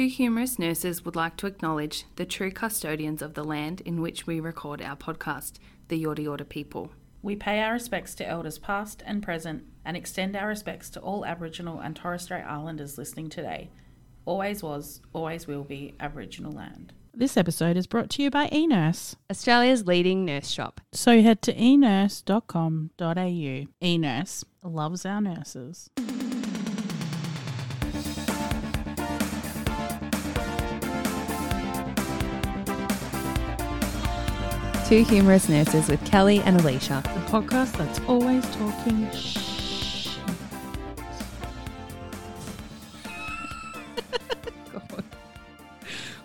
two humorous nurses would like to acknowledge the true custodians of the land in which we record our podcast, the Yorta Yorta people. We pay our respects to elders past and present and extend our respects to all Aboriginal and Torres Strait Islanders listening today. Always was, always will be Aboriginal land. This episode is brought to you by eNurse, Australia's leading nurse shop. So head to enurse.com.au. eNurse loves our nurses. Two Humorous Nurses with Kelly and Alicia, the podcast that's always talking shh. God.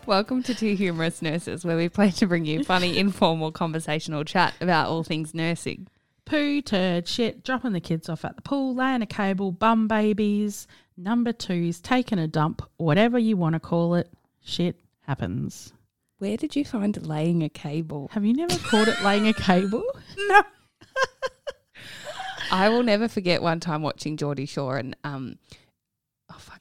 Welcome to Two Humorous Nurses, where we plan to bring you funny, informal, conversational chat about all things nursing. Poo, turd, shit, dropping the kids off at the pool, laying a cable, bum babies, number twos, taking a dump, whatever you want to call it, shit happens. Where did you find laying a cable? Have you never called it laying a cable? No. I will never forget one time watching Geordie Shore and, I've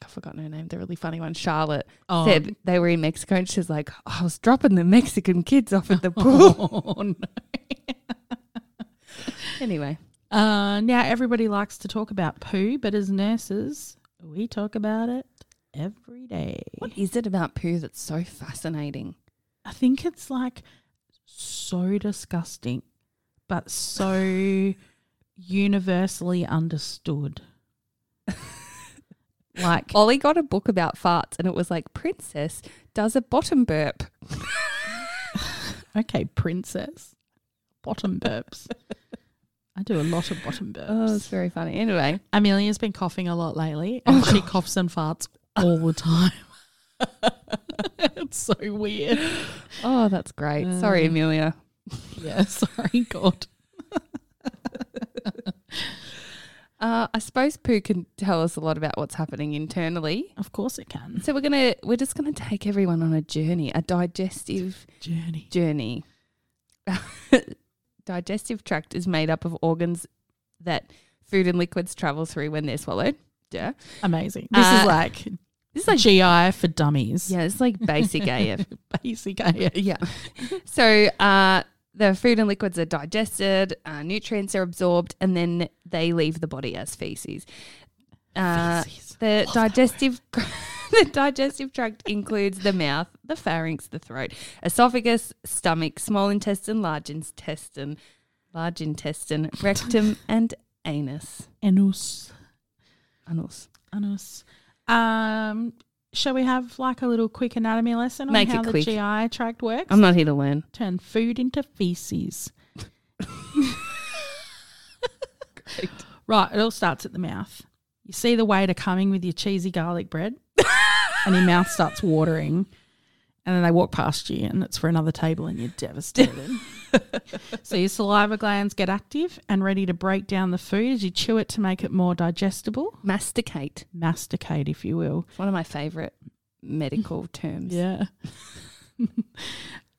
forgotten her name, the really funny one, Charlotte, said they were in Mexico and she's like, I was dropping the Mexican kids off at the pool. Oh, no. Anyway. Now everybody likes to talk about poo, but as nurses, we talk about it every day. What is it about poo that's so fascinating? I think it's like so disgusting, but so universally understood. Like Ollie got a book about farts and it was like, Princess does a bottom burp. Okay, Princess. Bottom burps. I do a lot of bottom burps. Oh, it's very funny. Anyway. Amelia's been coughing a lot lately and she coughs and farts all the time. It's so weird. Oh, that's great. Sorry, Amelia. Yeah, sorry, God. I suppose poo can tell us a lot about what's happening internally. Of course it can. So we're just gonna take everyone on a journey, a digestive journey. Digestive tract is made up of organs that food and liquids travel through when they're swallowed. Yeah, amazing. This is like GI for dummies. Yeah, it's like basic AF. Basic AF. Yeah. So the food and liquids are digested, nutrients are absorbed, and then they leave the body as feces. The digestive tract includes the mouth, the pharynx, the throat, esophagus, stomach, small intestine, large intestine, rectum, and anus. Anus. Shall we have like a little quick anatomy lesson on how the GI tract works? I'm not here to learn. Turn food into feces. Great. Right, it all starts at the mouth. You see the waiter coming with your cheesy garlic bread and your mouth starts watering and then they walk past you and it's for another table and you're devastated. So your saliva glands get active and ready to break down the food as you chew it to make it more digestible. Masticate, if you will. It's one of my favourite medical terms. Yeah.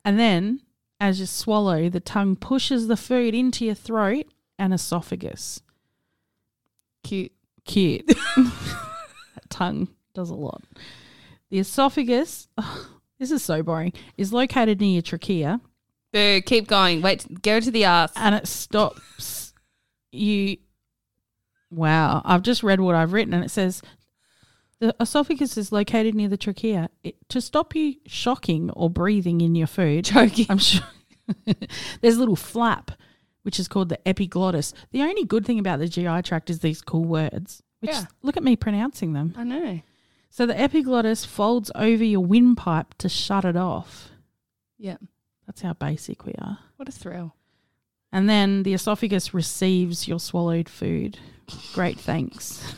And then as you swallow, the tongue pushes the food into your throat and esophagus. Cute. That tongue does a lot. The esophagus, this is so boring, is located near your trachea. Boo, keep going. Wait, go to the arse. And it stops you. Wow. I've just read what I've written and it says the esophagus is located near the trachea. To stop you shocking or breathing in your food. Choking. I'm sure. There's a little flap, which is called the epiglottis. The only good thing about the GI tract is these cool words. Look at me pronouncing them. I know. So the epiglottis folds over your windpipe to shut it off. Yeah. That's how basic we are. What a thrill. And then the esophagus receives your swallowed food. Great, thanks.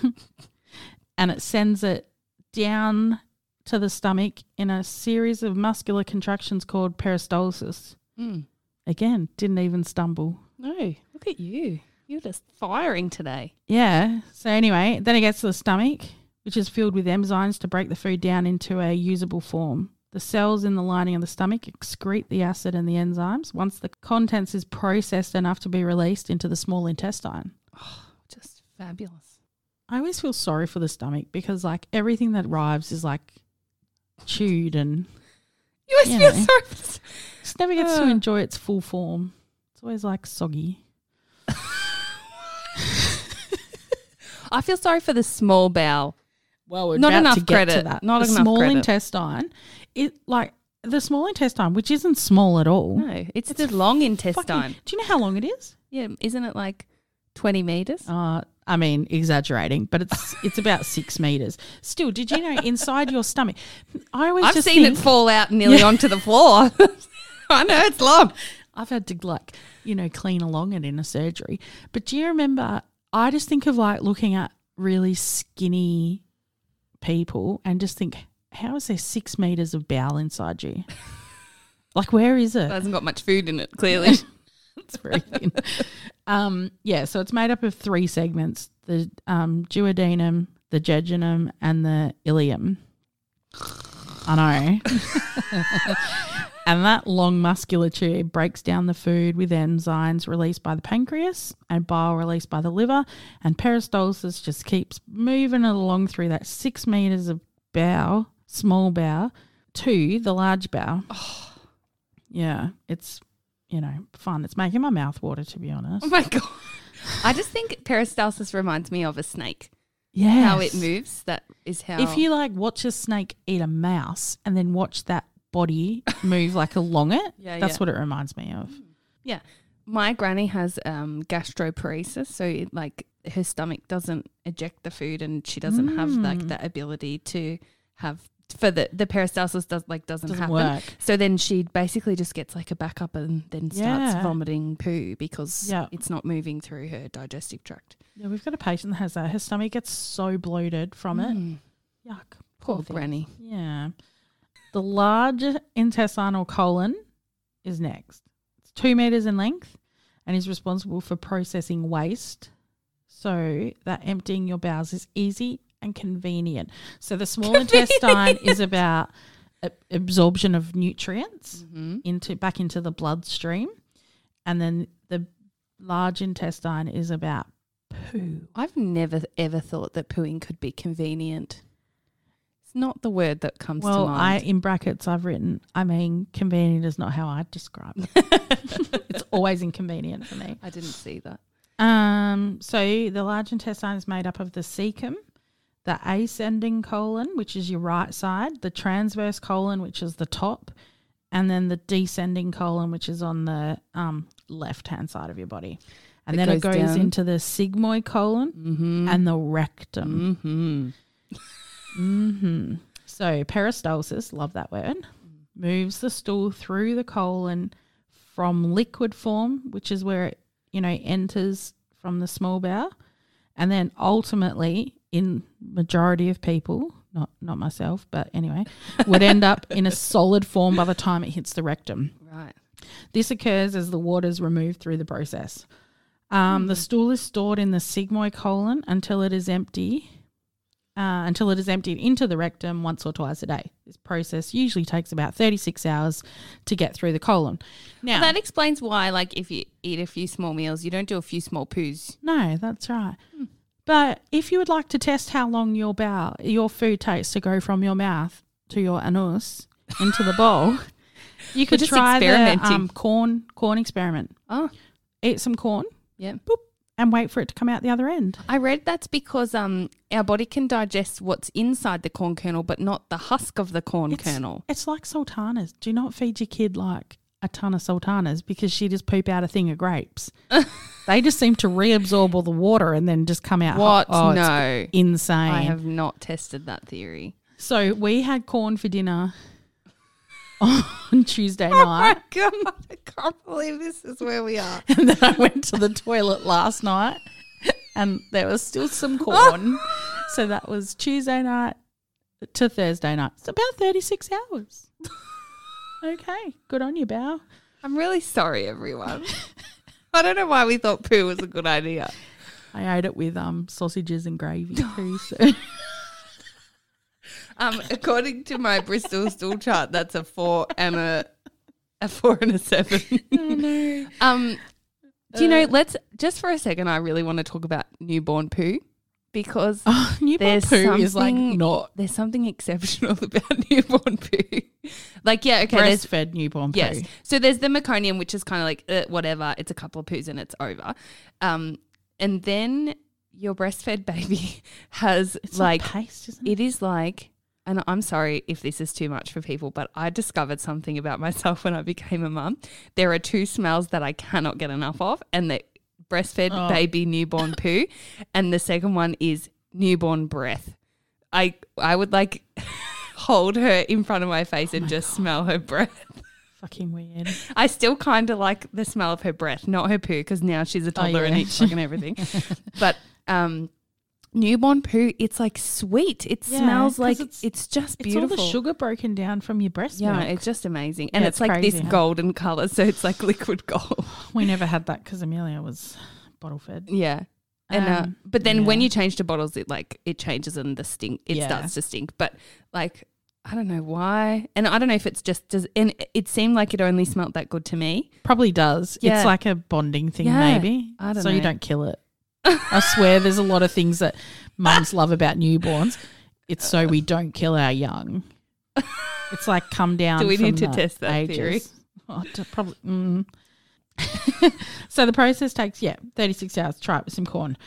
And it sends it down to the stomach in a series of muscular contractions called peristalsis. Mm. Again, didn't even stumble. No, look at you. You're just firing today. Yeah. So anyway, then it gets to the stomach, which is filled with enzymes to break the food down into a usable form. The cells in the lining of the stomach excrete the acid and the enzymes once the contents is processed enough to be released into the small intestine. Oh, just fabulous. I always feel sorry for the stomach because, like, everything that arrives is, like, chewed and... You always feel sorry for this. It never gets to enjoy its full form. It's always like soggy. I feel sorry for the small bowel. Well, we're not about enough to get credit. To that. Not the enough small credit. Intestine. It like the small intestine, which isn't small at all. No, it's a long intestine. Do you know how long it is? Yeah, isn't it like 20 meters? I mean, exaggerating, but it's about 6 meters. Still, did you know inside your stomach? I've seen it fall out nearly onto the floor. I know it's long. I've had to clean along it in a surgery. But do you remember? I just think of looking at really skinny people and just think, how is there 6 meters of bowel inside you? Where is it? It hasn't got much food in it, clearly. It's very thin. So it's made up of three segments, the duodenum, the jejunum and the ileum. I know. And that long muscular tube breaks down the food with enzymes released by the pancreas and bile released by the liver, and peristalsis just keeps moving it along through that 6 meters of bowel, small bowel, to the large bowel. Oh. Yeah, it's, fun. It's making my mouth water, to be honest. Oh, my God. I just think peristalsis reminds me of a snake. Yeah. How it moves, that is how. If you, watch a snake eat a mouse and then watch that body move along it. That's what it reminds me of. Yeah. My granny has gastroparesis, so it, her stomach doesn't eject the food and she doesn't have that ability to have for the peristalsis doesn't happen. Work. So then she basically just gets a backup and then starts vomiting poo because it's not moving through her digestive tract. Yeah, we've got a patient that has that. Her stomach gets so bloated from it. Yuck. Poor granny. Yeah. The large intestinal colon is next. It's 2 meters in length and is responsible for processing waste, so that emptying your bowels is easy and convenient. So the small intestine is about absorption of nutrients back into the bloodstream, and then the large intestine is about poo. I've never ever thought that pooing could be convenient. It's not the word that comes to mind. In brackets I've written, convenient is not how I describe it. It's always inconvenient for me. I didn't see that. So the large intestine is made up of the cecum, the ascending colon, which is your right side, the transverse colon, which is the top, and then the descending colon, which is on the left-hand side of your body. And then it goes into the sigmoid colon and the rectum. So peristalsis, love that word, moves the stool through the colon from liquid form, which is where it enters from the small bowel, and then ultimately, in majority of people, not myself, but anyway, would end up in a solid form by the time it hits the rectum. Right. This occurs as the water is removed through the process. The stool is stored in the sigmoid colon until it is emptied into the rectum once or twice a day. This process usually takes about 36 hours to get through the colon. Now, that explains why, if you eat a few small meals, you don't do a few small poos. No, that's right. But if you would like to test how long your food takes to go from your mouth to your anus into the bowl, you could try the corn experiment. Oh, eat some corn. Yeah. Boop. And wait for it to come out the other end. I read that's because our body can digest what's inside the corn kernel but not the husk of the corn kernel. It's like sultanas. Do not feed your kid a ton of sultanas because she just poop out a thing of grapes. They just seem to reabsorb all the water and then just come out. What? No. It's insane. I have not tested that theory. So we had corn for dinner on Tuesday night. Oh my God, I can't believe this is where we are. And then I went to the toilet last night and there was still some corn. So that was Tuesday night to Thursday night. It's about 36 hours. Okay, good on you, Bao. I'm really sorry, everyone. I don't know why we thought poo was a good idea. I ate it with sausages and gravy too, so... according to my Bristol stool chart, that's a 4 and a 7. Oh, no. Let's just for a second, I really want to talk about newborn poo. because newborn poo is like not. There's something exceptional about newborn poo. Like, yeah, okay. Breastfed newborn poo. Yes. So there's the meconium, which is kind of like whatever. It's a couple of poos and it's over. And then your breastfed baby has it's like paste, isn't it? It is like. And I'm sorry if this is too much for people, but I discovered something about myself when I became a mum. There are two smells that I cannot get enough of, and that breastfed baby newborn poo, and the second one is newborn breath. I would like hold her in front of my face and just smell her breath. Fucking weird. I still kind of like the smell of her breath, not her poo, because now she's a toddler and eats fucking everything. But newborn poo, it's like sweet. It smells like it's just beautiful. It's all the sugar broken down from your breast milk. Yeah, it's just amazing. And it's like crazy, this golden colour, so it's like liquid gold. We never had that because Amelia was bottle fed. Yeah. And but then when you change to bottles, it changes and the stink. It starts to stink. But like I don't know why. And I don't know if it's just and it seemed like it only smelled that good to me. Probably does. Yeah. It's like a bonding thing maybe. I don't know. So you don't kill it. I swear there's a lot of things that mums love about newborns. It's so we don't kill our young. It's like come down. Do we need to test that theory? Oh, probably. So the process takes, 36 hours. Try it with some corn.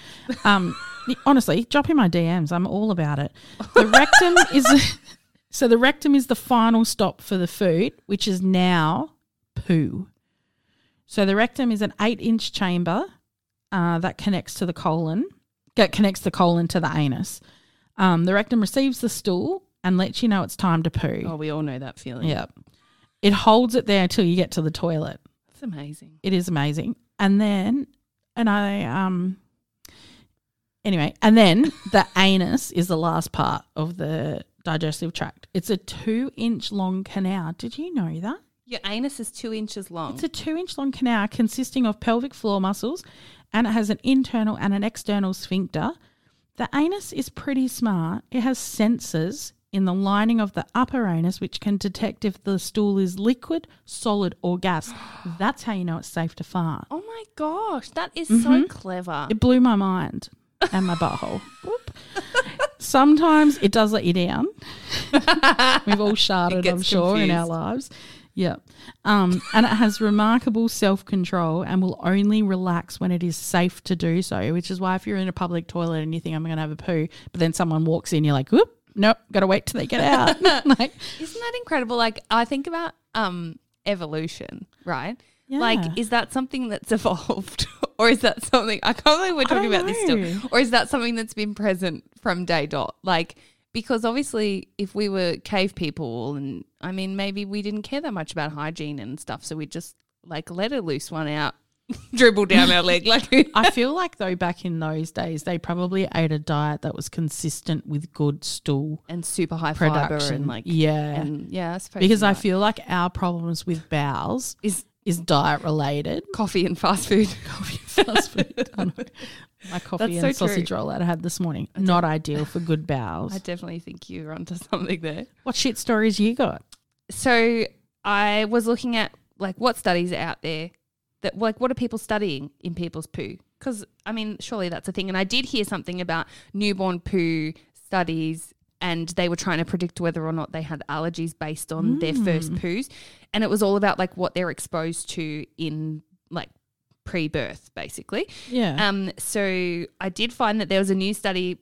Honestly, drop in my DMs. I'm all about it. The rectum is – so the rectum is the final stop for the food, which is now poo. So the rectum is an 8-inch chamber that connects to the colon, to the anus. The rectum receives the stool and lets you know it's time to poo. Oh, we all know that feeling. Yep. It holds it there until you get to the toilet. That's amazing. It is amazing. And then the anus is the last part of the digestive tract. It's a 2-inch long canal. Did you know that? Your anus is 2 inches long. It's a 2-inch long canal consisting of pelvic floor muscles, and it has an internal and an external sphincter. The anus is pretty smart. It has sensors in the lining of the upper anus which can detect if the stool is liquid, solid or gas. That's how you know it's safe to fart. Oh, my gosh. That is so clever. It blew my mind and my butthole. Whoop. Sometimes it does let you down. We've all sharted, I'm sure, confused in our lives. Yeah. And it has remarkable self-control and will only relax when it is safe to do so, which is why if you're in a public toilet and you think I'm going to have a poo, but then someone walks in, you're like, whoop, nope, got to wait till they get out. Like, isn't that incredible? Like I think about evolution, right? Yeah. Like is that something that's evolved or is that something – I can't believe we're talking about this still. Or is that something that's been present from day dot? Like – because obviously if we were cave people and I mean maybe we didn't care that much about hygiene and stuff, so we just like let a loose one out, dribble down our leg. Like I feel like though back in those days they probably ate a diet that was consistent with good stool and super high production. Fiber and like I suppose because I feel like our problems with bowels is diet related. Coffee and fast food. I know. My coffee and sausage roll that I had this morning. Not ideal for good bowels. I definitely think you're onto something there. What shit stories you got? So I was looking at like what studies are out there that like what are people studying in people's poo? Because I mean surely that's a thing. And I did hear something about newborn poo studies and they were trying to predict whether or not they had allergies based on their first poos. And it was all about like what they're exposed to in like pre-birth basically. Yeah. So I did find that there was a new study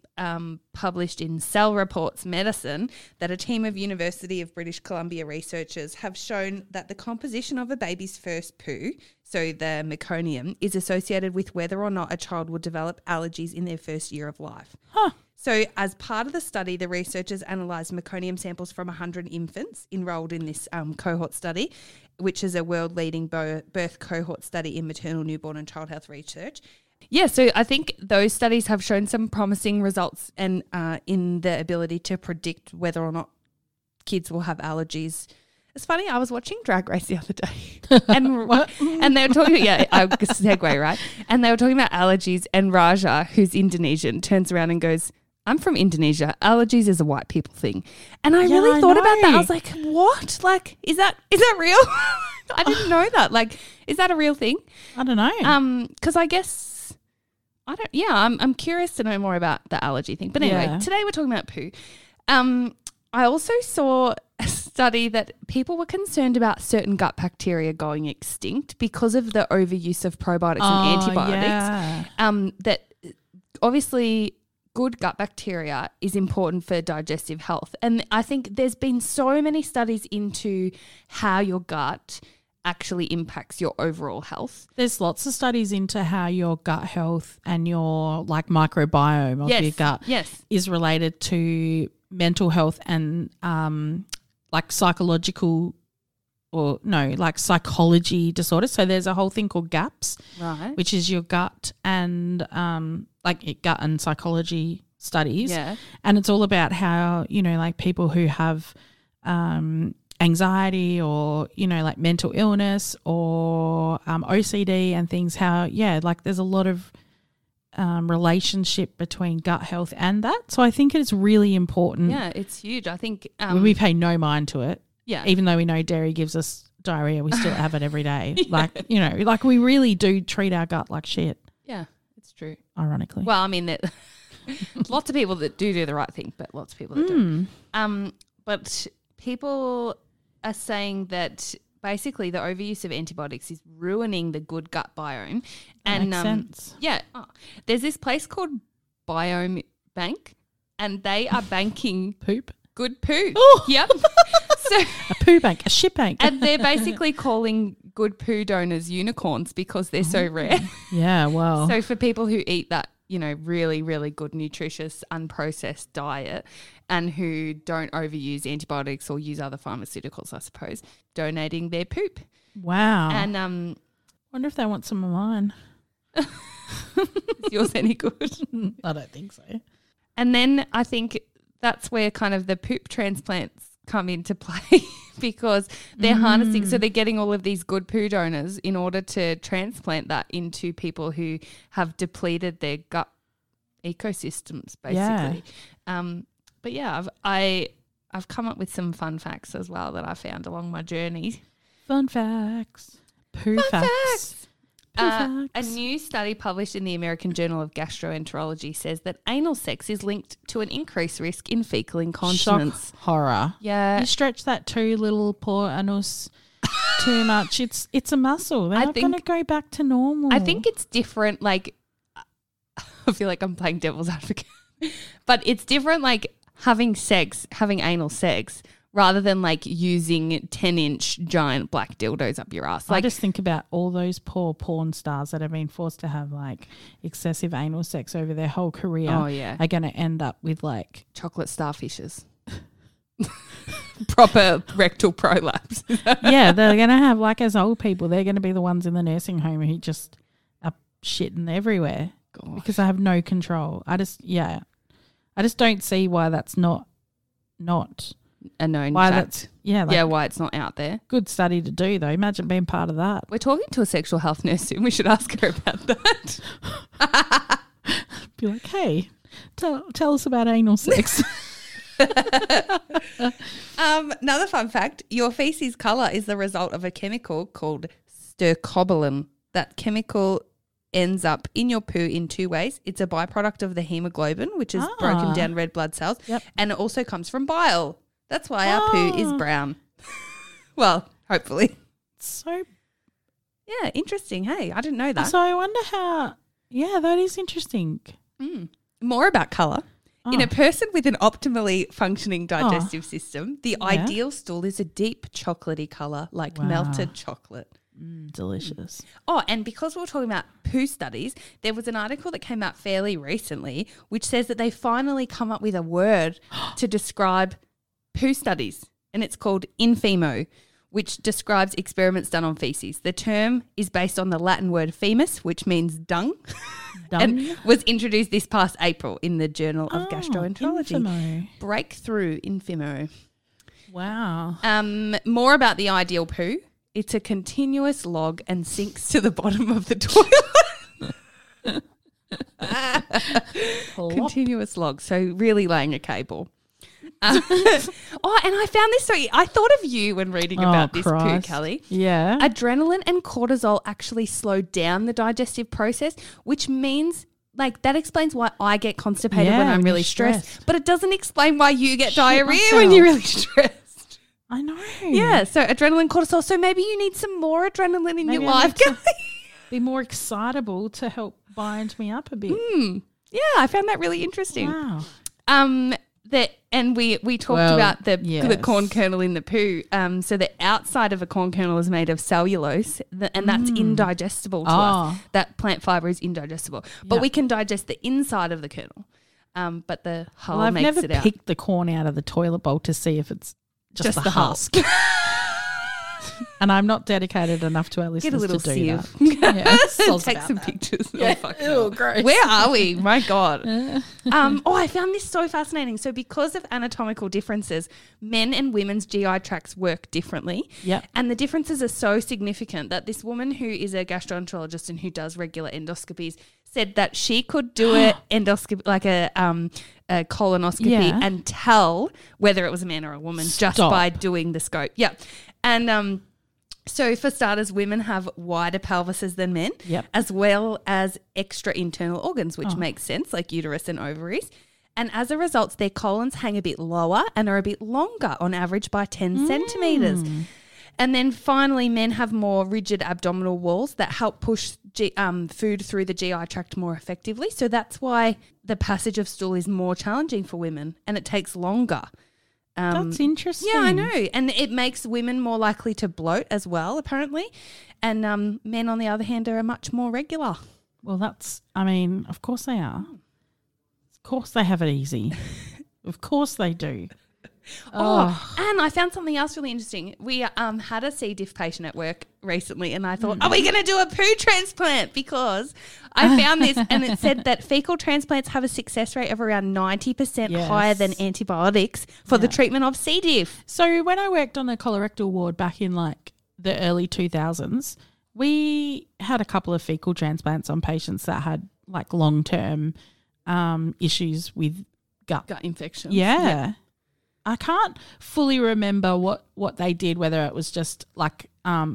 published in Cell Reports Medicine that a team of University of British Columbia researchers have shown that the composition of a baby's first poo, so the meconium, is associated with whether or not a child will develop allergies in their first year of life. Huh. So as part of the study, the researchers analysed meconium samples from 100 infants enrolled in this cohort study, which is a world-leading birth cohort study in maternal, newborn and child health research. Yeah, so I think those studies have shown some promising results and in the ability to predict whether or not kids will have allergies. It's funny, I was watching Drag Race the other day and they were talking about, segue, right? And they were talking about allergies and Raja, who's Indonesian, turns around and goes, I'm from Indonesia. Allergies is a white people thing. And I really thought about that. I was like, what? Like, is that real? I didn't know that. Like, is that a real thing? I don't know. Because I guess I'm curious to know more about the allergy thing. But anyway, today we're talking about poo. I also saw a study that people were concerned about certain gut bacteria going extinct because of the overuse of probiotics and antibiotics. Yeah. That obviously good gut bacteria is important for digestive health. And I think there's been so many studies into how your gut actually impacts your overall health. There's lots of studies into how your gut health and your microbiome of your gut is related to mental health and psychology disorders. So there's a whole thing called GAPS, right, which is your gut and gut and psychology studies. Yeah. And it's all about how, people who have anxiety or, mental illness or OCD and things, how, there's a lot of relationship between gut health and that. So I think it's really important. Yeah, it's huge. I think we pay no mind to it. Yeah. Even though we know dairy gives us diarrhea, we still have it every day. Yeah. We really do treat our gut like shit. Yeah, it's true. Ironically. Well, lots of people that do the right thing, but lots of people that don't. But people are saying that basically the overuse of antibiotics is ruining the good gut biome. And makes sense. Yeah. Oh, there's this place called Biome Bank and they are banking poop. Good poo. Ooh. Yep. So, a poo bank, a shit bank. And they're basically calling good poo donors unicorns because they're so rare. Yeah, wow. So for people who eat that, really, really good, nutritious, unprocessed diet and who don't overuse antibiotics or use other pharmaceuticals, I suppose, donating their poop. Wow. And I wonder if they want some of mine. Is yours any good? I don't think so. And then I think that's where kind of the poop transplants come into play because they're harnessing, so they're getting all of these good poo donors in order to transplant that into people who have depleted their gut ecosystems, basically. Yeah. But yeah, I've come up with some fun facts as well that I found along my journey. Fun facts, poo fun facts. A new study published in the American Journal of Gastroenterology says that anal sex is linked to an increased risk in fecal incontinence. Shock horror. Yeah. You stretch that too little, poor anus, too much. It's a muscle. They're not going to go back to normal. I think it's different. Like, I feel like I'm playing devil's advocate. But it's different like having anal sex rather than like using 10-inch giant black dildos up your ass. Like, I just think about all those poor porn stars that have been forced to have like excessive anal sex over their whole career. Oh, yeah. Are going to end up with like chocolate starfishes. Proper rectal prolapse. Yeah, they're going to have like as old people, they're going to be the ones in the nursing home who just are shitting everywhere. Gosh. Because they have no control. I just don't see why that's not a known fact. Why it's not out there. Good study to do though. Imagine being part of that. We're talking to a sexual health nurse soon. We should ask her about that. Be like, hey, tell us about anal sex. Another fun fact, your feces colour is the result of a chemical called stercobilin. That chemical ends up in your poo in two ways. It's a byproduct of the hemoglobin, which is broken down red blood cells, and it also comes from bile. That's why our poo is brown. Well, hopefully. So, yeah, interesting. Hey, I didn't know that. So I wonder how, that is interesting. More about colour. In a person with an optimally functioning digestive system, the ideal stool is a deep chocolatey colour like melted chocolate. Delicious. Oh, and because we were talking about poo studies, there was an article that came out fairly recently which says that they finally come up with a word to describe poo studies, and it's called in femo, which describes experiments done on feces. The term is based on the Latin word femus, which means dung. And was introduced this past April in the Journal of Gastroenterology. Infimo. Breakthrough in femo. Wow. More about the ideal poo. It's a continuous log and sinks to the bottom of the toilet. Continuous log, so really laying a cable. And I found this. So I thought of you when reading about this poo, Kelly. Yeah. Adrenaline and cortisol actually slow down the digestive process, which means Like, that explains why I get constipated when I'm really stressed. But it doesn't explain why you get diarrhea when you're really stressed. I know. Yeah, so adrenaline, cortisol. So maybe you need some more adrenaline in your life. Be more excitable to help bind me up a bit. Yeah, I found that really interesting. Wow. We talked about the corn kernel in the poo. So the outside of a corn kernel is made of cellulose, and that's indigestible to us. That plant fibre is indigestible. But we can digest the inside of the kernel. But the hull makes it out. I've never picked the corn out of the toilet bowl to see if it's just the husk. And I'm not dedicated enough to our listeners to do that. Take some pictures. Oh, gross. Where are we? My God. I found this so fascinating. So because of anatomical differences, men and women's GI tracts work differently. Yeah. And the differences are so significant that this woman who is a gastroenterologist and who does regular endoscopies said that she could do a colonoscopy and tell whether it was a man or a woman just by doing the scope. Yeah. And so for starters, women have wider pelvises than men, as well as extra internal organs, which makes sense, like uterus and ovaries. And as a result, their colons hang a bit lower and are a bit longer on average by 10 centimetres. And then finally, men have more rigid abdominal walls that help push food through the GI tract more effectively. So that's why the passage of stool is more challenging for women and it takes longer. That's interesting. Yeah, I know. And it makes women more likely to bloat as well, apparently. And men, on the other hand, are much more regular. Well, of course they are. Of course they have it easy. Of course they do. And I found something else really interesting. We had a C. diff patient at work recently and I thought, are we going to do a poo transplant? Because I found this and it said that fecal transplants have a success rate of around 90% higher than antibiotics for the treatment of C. diff. So when I worked on the colorectal ward back in like the early 2000s, we had a couple of fecal transplants on patients that had like long-term issues with gut infections. Yeah. I can't fully remember what they did, whether it was just like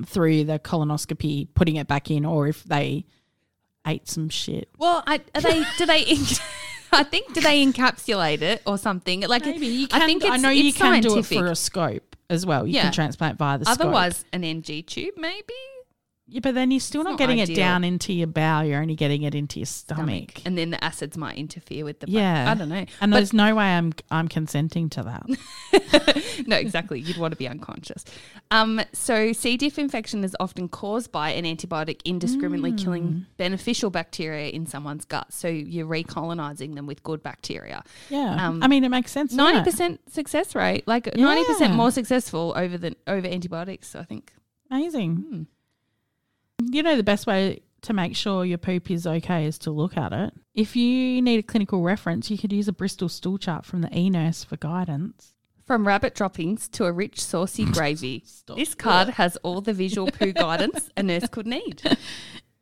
through the colonoscopy putting it back in or if they ate some shit. Well, do they encapsulate it or something? Like, maybe. I know you can do it for a scope as well. You can transplant via the scope. Otherwise an NG tube maybe. Yeah, but then you're still not getting it down into your bowel. You're only getting it into your stomach. And then the acids might interfere with the blood. Yeah. I don't know. And there's no way I'm consenting to that. No, exactly. You'd want to be unconscious. So C. diff infection is often caused by an antibiotic indiscriminately killing beneficial bacteria in someone's gut. So you're recolonizing them with good bacteria. Yeah. It makes sense. 90% success rate. Like 90% more successful over antibiotics, I think. Amazing. Mm. You know, the best way to make sure your poop is okay is to look at it. If you need a clinical reference, you could use a Bristol stool chart from the eNurse for guidance. From rabbit droppings to a rich, saucy gravy. This card has all the visual poo guidance a nurse could need.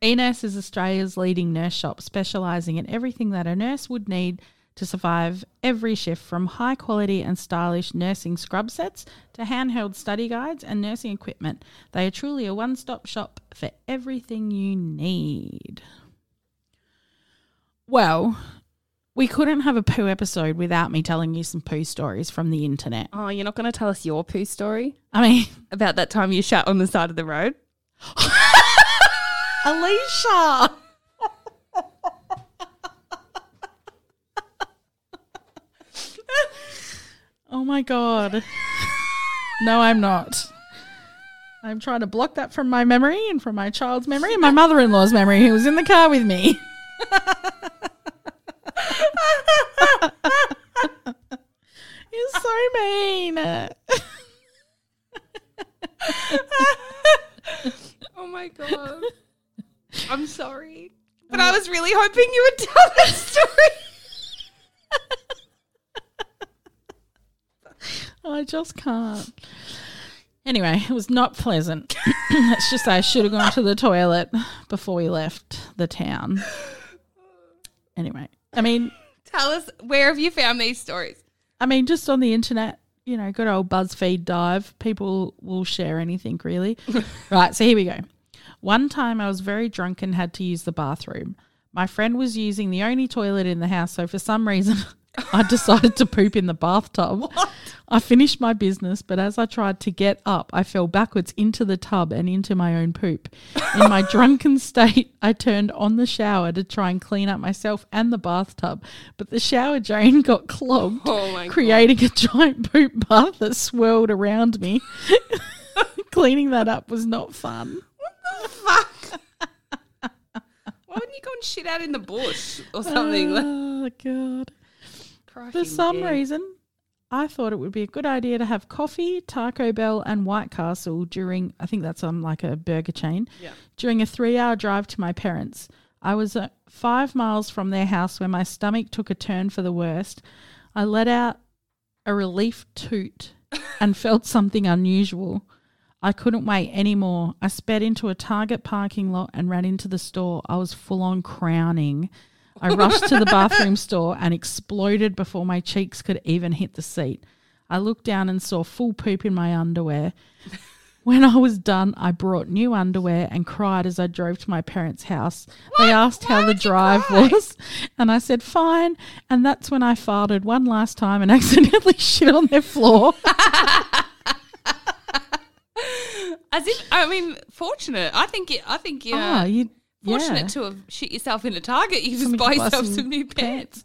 eNurse is Australia's leading nurse shop, specialising in everything that a nurse would need to survive every shift, from high quality and stylish nursing scrub sets to handheld study guides and nursing equipment. They are truly a one-stop shop for everything you need. Well, we couldn't have a poo episode without me telling you some poo stories from the internet. Oh, you're not going to tell us your poo story? About that time you shat on the side of the road? Alicia! Oh, my God. No, I'm not. I'm trying to block that from my memory and from my child's memory and my mother-in-law's memory, who was in the car with me. You're so mean. Oh, my God. I'm sorry. But I was really hoping you would tell that story. I just can't. Anyway, it was not pleasant. Let's just say I should have gone to the toilet before we left the town. Anyway, tell us, where have you found these stories? Just on the internet, you know, good old BuzzFeed dive. People will share anything, really. Right, so here we go. One time I was very drunk and had to use the bathroom. My friend was using the only toilet in the house, so for some reason I decided to poop in the bathtub. What? I finished my business, but as I tried to get up, I fell backwards into the tub and into my own poop. In my drunken state, I turned on the shower to try and clean up myself and the bathtub, but the shower drain got clogged, creating a giant poop bath that swirled around me. Cleaning that up was not fun. What the fuck? Why wouldn't you go and shit out in the bush or something? Oh, God. For some reason, I thought it would be a good idea to have coffee, Taco Bell and White Castle during, I think that's on like a burger chain, during a 3-hour drive to my parents. I was 5 miles from their house when my stomach took a turn for the worst. I let out a relief toot and felt something unusual. I couldn't wait anymore. I sped into a Target parking lot and ran into the store. I was full on crowning. I rushed to the bathroom door and exploded before my cheeks could even hit the seat. I looked down and saw full poop in my underwear. When I was done, I brought new underwear and cried as I drove to my parents' house. What? They asked how the drive was, and I said, fine, and that's when I farted one last time and accidentally shit on their floor. As if, I mean, fortunate. I think you're... Oh, you fortunate to have shit yourself in a Target. You just buy yourself some new pants.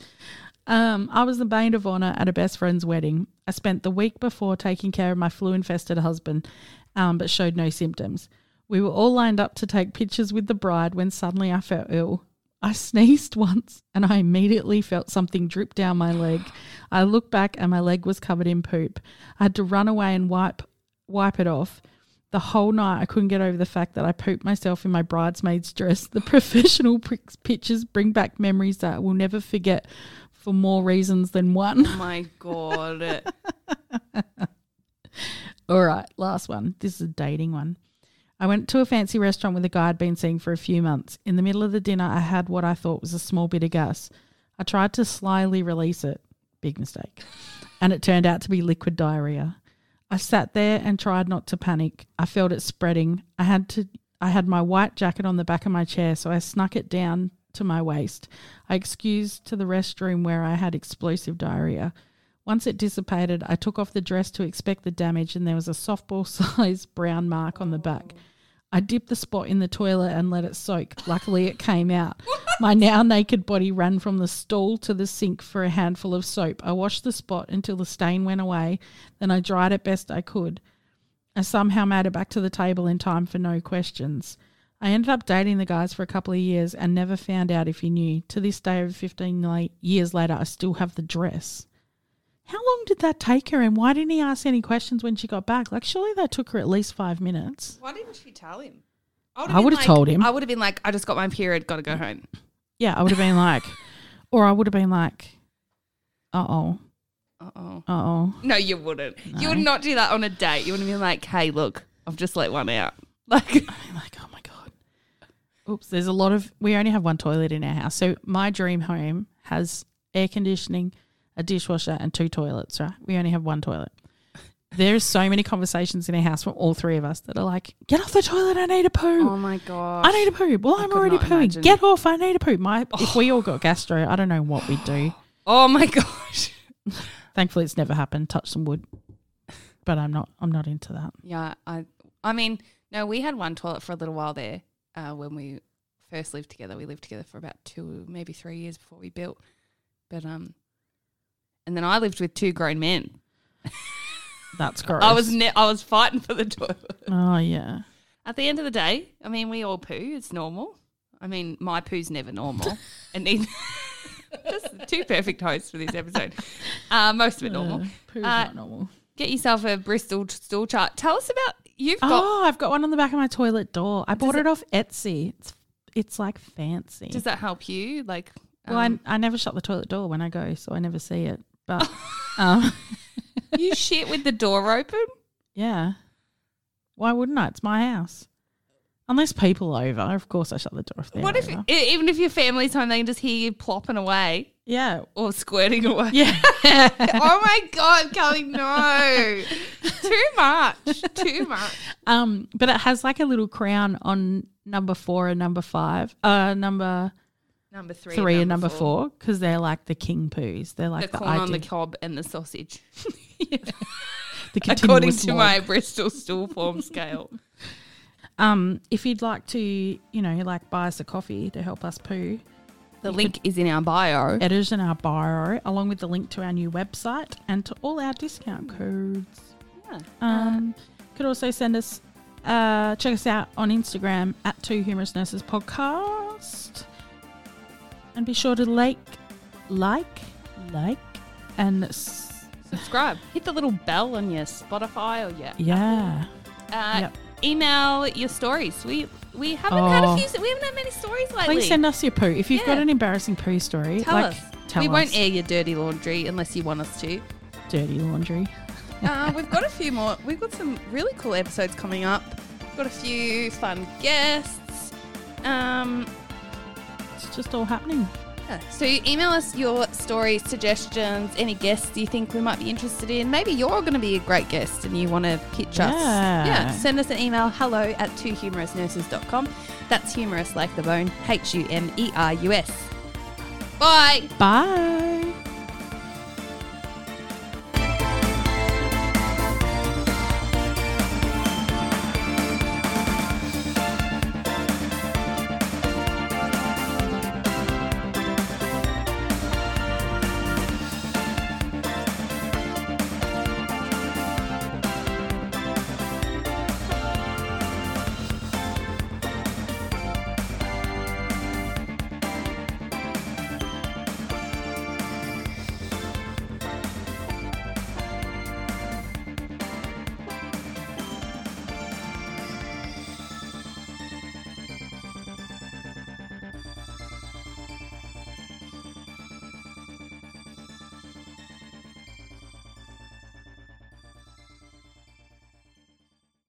I was the bane of honour at a best friend's wedding. I spent the week before taking care of my flu-infested husband, but showed no symptoms. We were all lined up to take pictures with the bride when suddenly I felt ill. I sneezed once and I immediately felt something drip down my leg. I looked back and my leg was covered in poop. I had to run away and wipe it off. The whole night I couldn't get over the fact that I pooped myself in my bridesmaid's dress. The professional pictures bring back memories that I will never forget for more reasons than one. Oh, my God. All right, last one. This is a dating one. I went to a fancy restaurant with a guy I'd been seeing for a few months. In the middle of the dinner, I had what I thought was a small bit of gas. I tried to slyly release it. Big mistake. And it turned out to be liquid diarrhea. I sat there and tried not to panic. I felt it spreading. I had my white jacket on the back of my chair, so I snuck it down to my waist. I excused to the restroom where I had explosive diarrhea. Once it dissipated, I took off the dress to inspect the damage, and there was a softball-sized brown mark on the back. I dipped the spot in the toilet and let it soak. Luckily, it came out. My now naked body ran from the stall to the sink for a handful of soap. I washed the spot until the stain went away. Then I dried it best I could. I somehow made it back to the table in time for no questions. I ended up dating the guys for a couple of years and never found out if he knew. To this day, over 15 years later, I still have the dress. How long did that take her, and why didn't he ask any questions when she got back? Like, surely that took her at least 5 minutes. Why didn't she tell him? I would have told him. I would have been like, I just got my period, got to go home. Yeah, I would have been like, or I would have been like, uh-oh. Uh-oh. Uh-oh. No, you wouldn't. No. You would not do that on a date. You would have been like, hey, look, I've just let one out. Like, I'm like, oh, my God. Oops, there's a lot of – we only have one toilet in our house. So my dream home has air conditioning, a dishwasher and 2 toilets, right? We only have one toilet. There's so many conversations in our house from all 3 of us that are like, get off the toilet, I need a poo. Oh, my gosh. I need a poo. Well, I'm already pooing. Imagine. Get off, I need a poo. If we all got gastro, I don't know what we'd do. Oh, my gosh. Thankfully, it's never happened. Touch some wood. But I'm not into that. Yeah. I mean, no, we had one toilet for a little while there when we first lived together. We lived together for about 2, maybe 3 years before we built. But and then I lived with 2 grown men. That's gross. I was fighting for the toilet. Oh, yeah. At the end of the day, I mean, we all poo. It's normal. I mean, my poo's never normal. And just 2 perfect hosts for this episode. Most of it normal. Poo's not normal. Get yourself a Bristol stool chart. Tell us about you've got. Oh, I've got one on the back of my toilet door. I bought it off Etsy. It's like fancy. Does that help you? Like, well, I never shut the toilet door when I go, so I never see it. But you shit with the door open? Yeah. Why wouldn't I? It's my house. Unless people are over, of course I shut the door if they're over. What if, even if your family's home, they can just hear you plopping away? Yeah. Or squirting away? Yeah. Oh, my God, Kelly, no. Too much. But it has like a little crown on number 4 and number 5. Number Number three and number four, because they're like the king poos. They're like the corn on the cob and the sausage. Yeah. The according to my Bristol stool form scale. If you'd like to, you know, like buy us a coffee to help us poo, the link is in our bio. It is in our bio, along with the link to our new website and to all our discount codes. Yeah. Could also send us, check us out on Instagram at Two Humorous Nurses Podcast. And be sure to like, and subscribe. Hit the little bell on your Spotify or your Apple. Email your stories. We haven't had a few. We haven't had many stories lately. Please send us your poo. If you've got an embarrassing poo story, tell us. We won't air your dirty laundry unless you want us to. Dirty laundry. We've got a few more. We've got some really cool episodes coming up. We've got a few fun guests. It's just all happening. Yeah. So email us your stories, suggestions, any guests you think we might be interested in. Maybe you're going to be a great guest and you want to pitch us. Yeah. Send us an email, hello@twohumorousnurses.com. That's humorous like the bone, HUMERUS. Bye. Bye.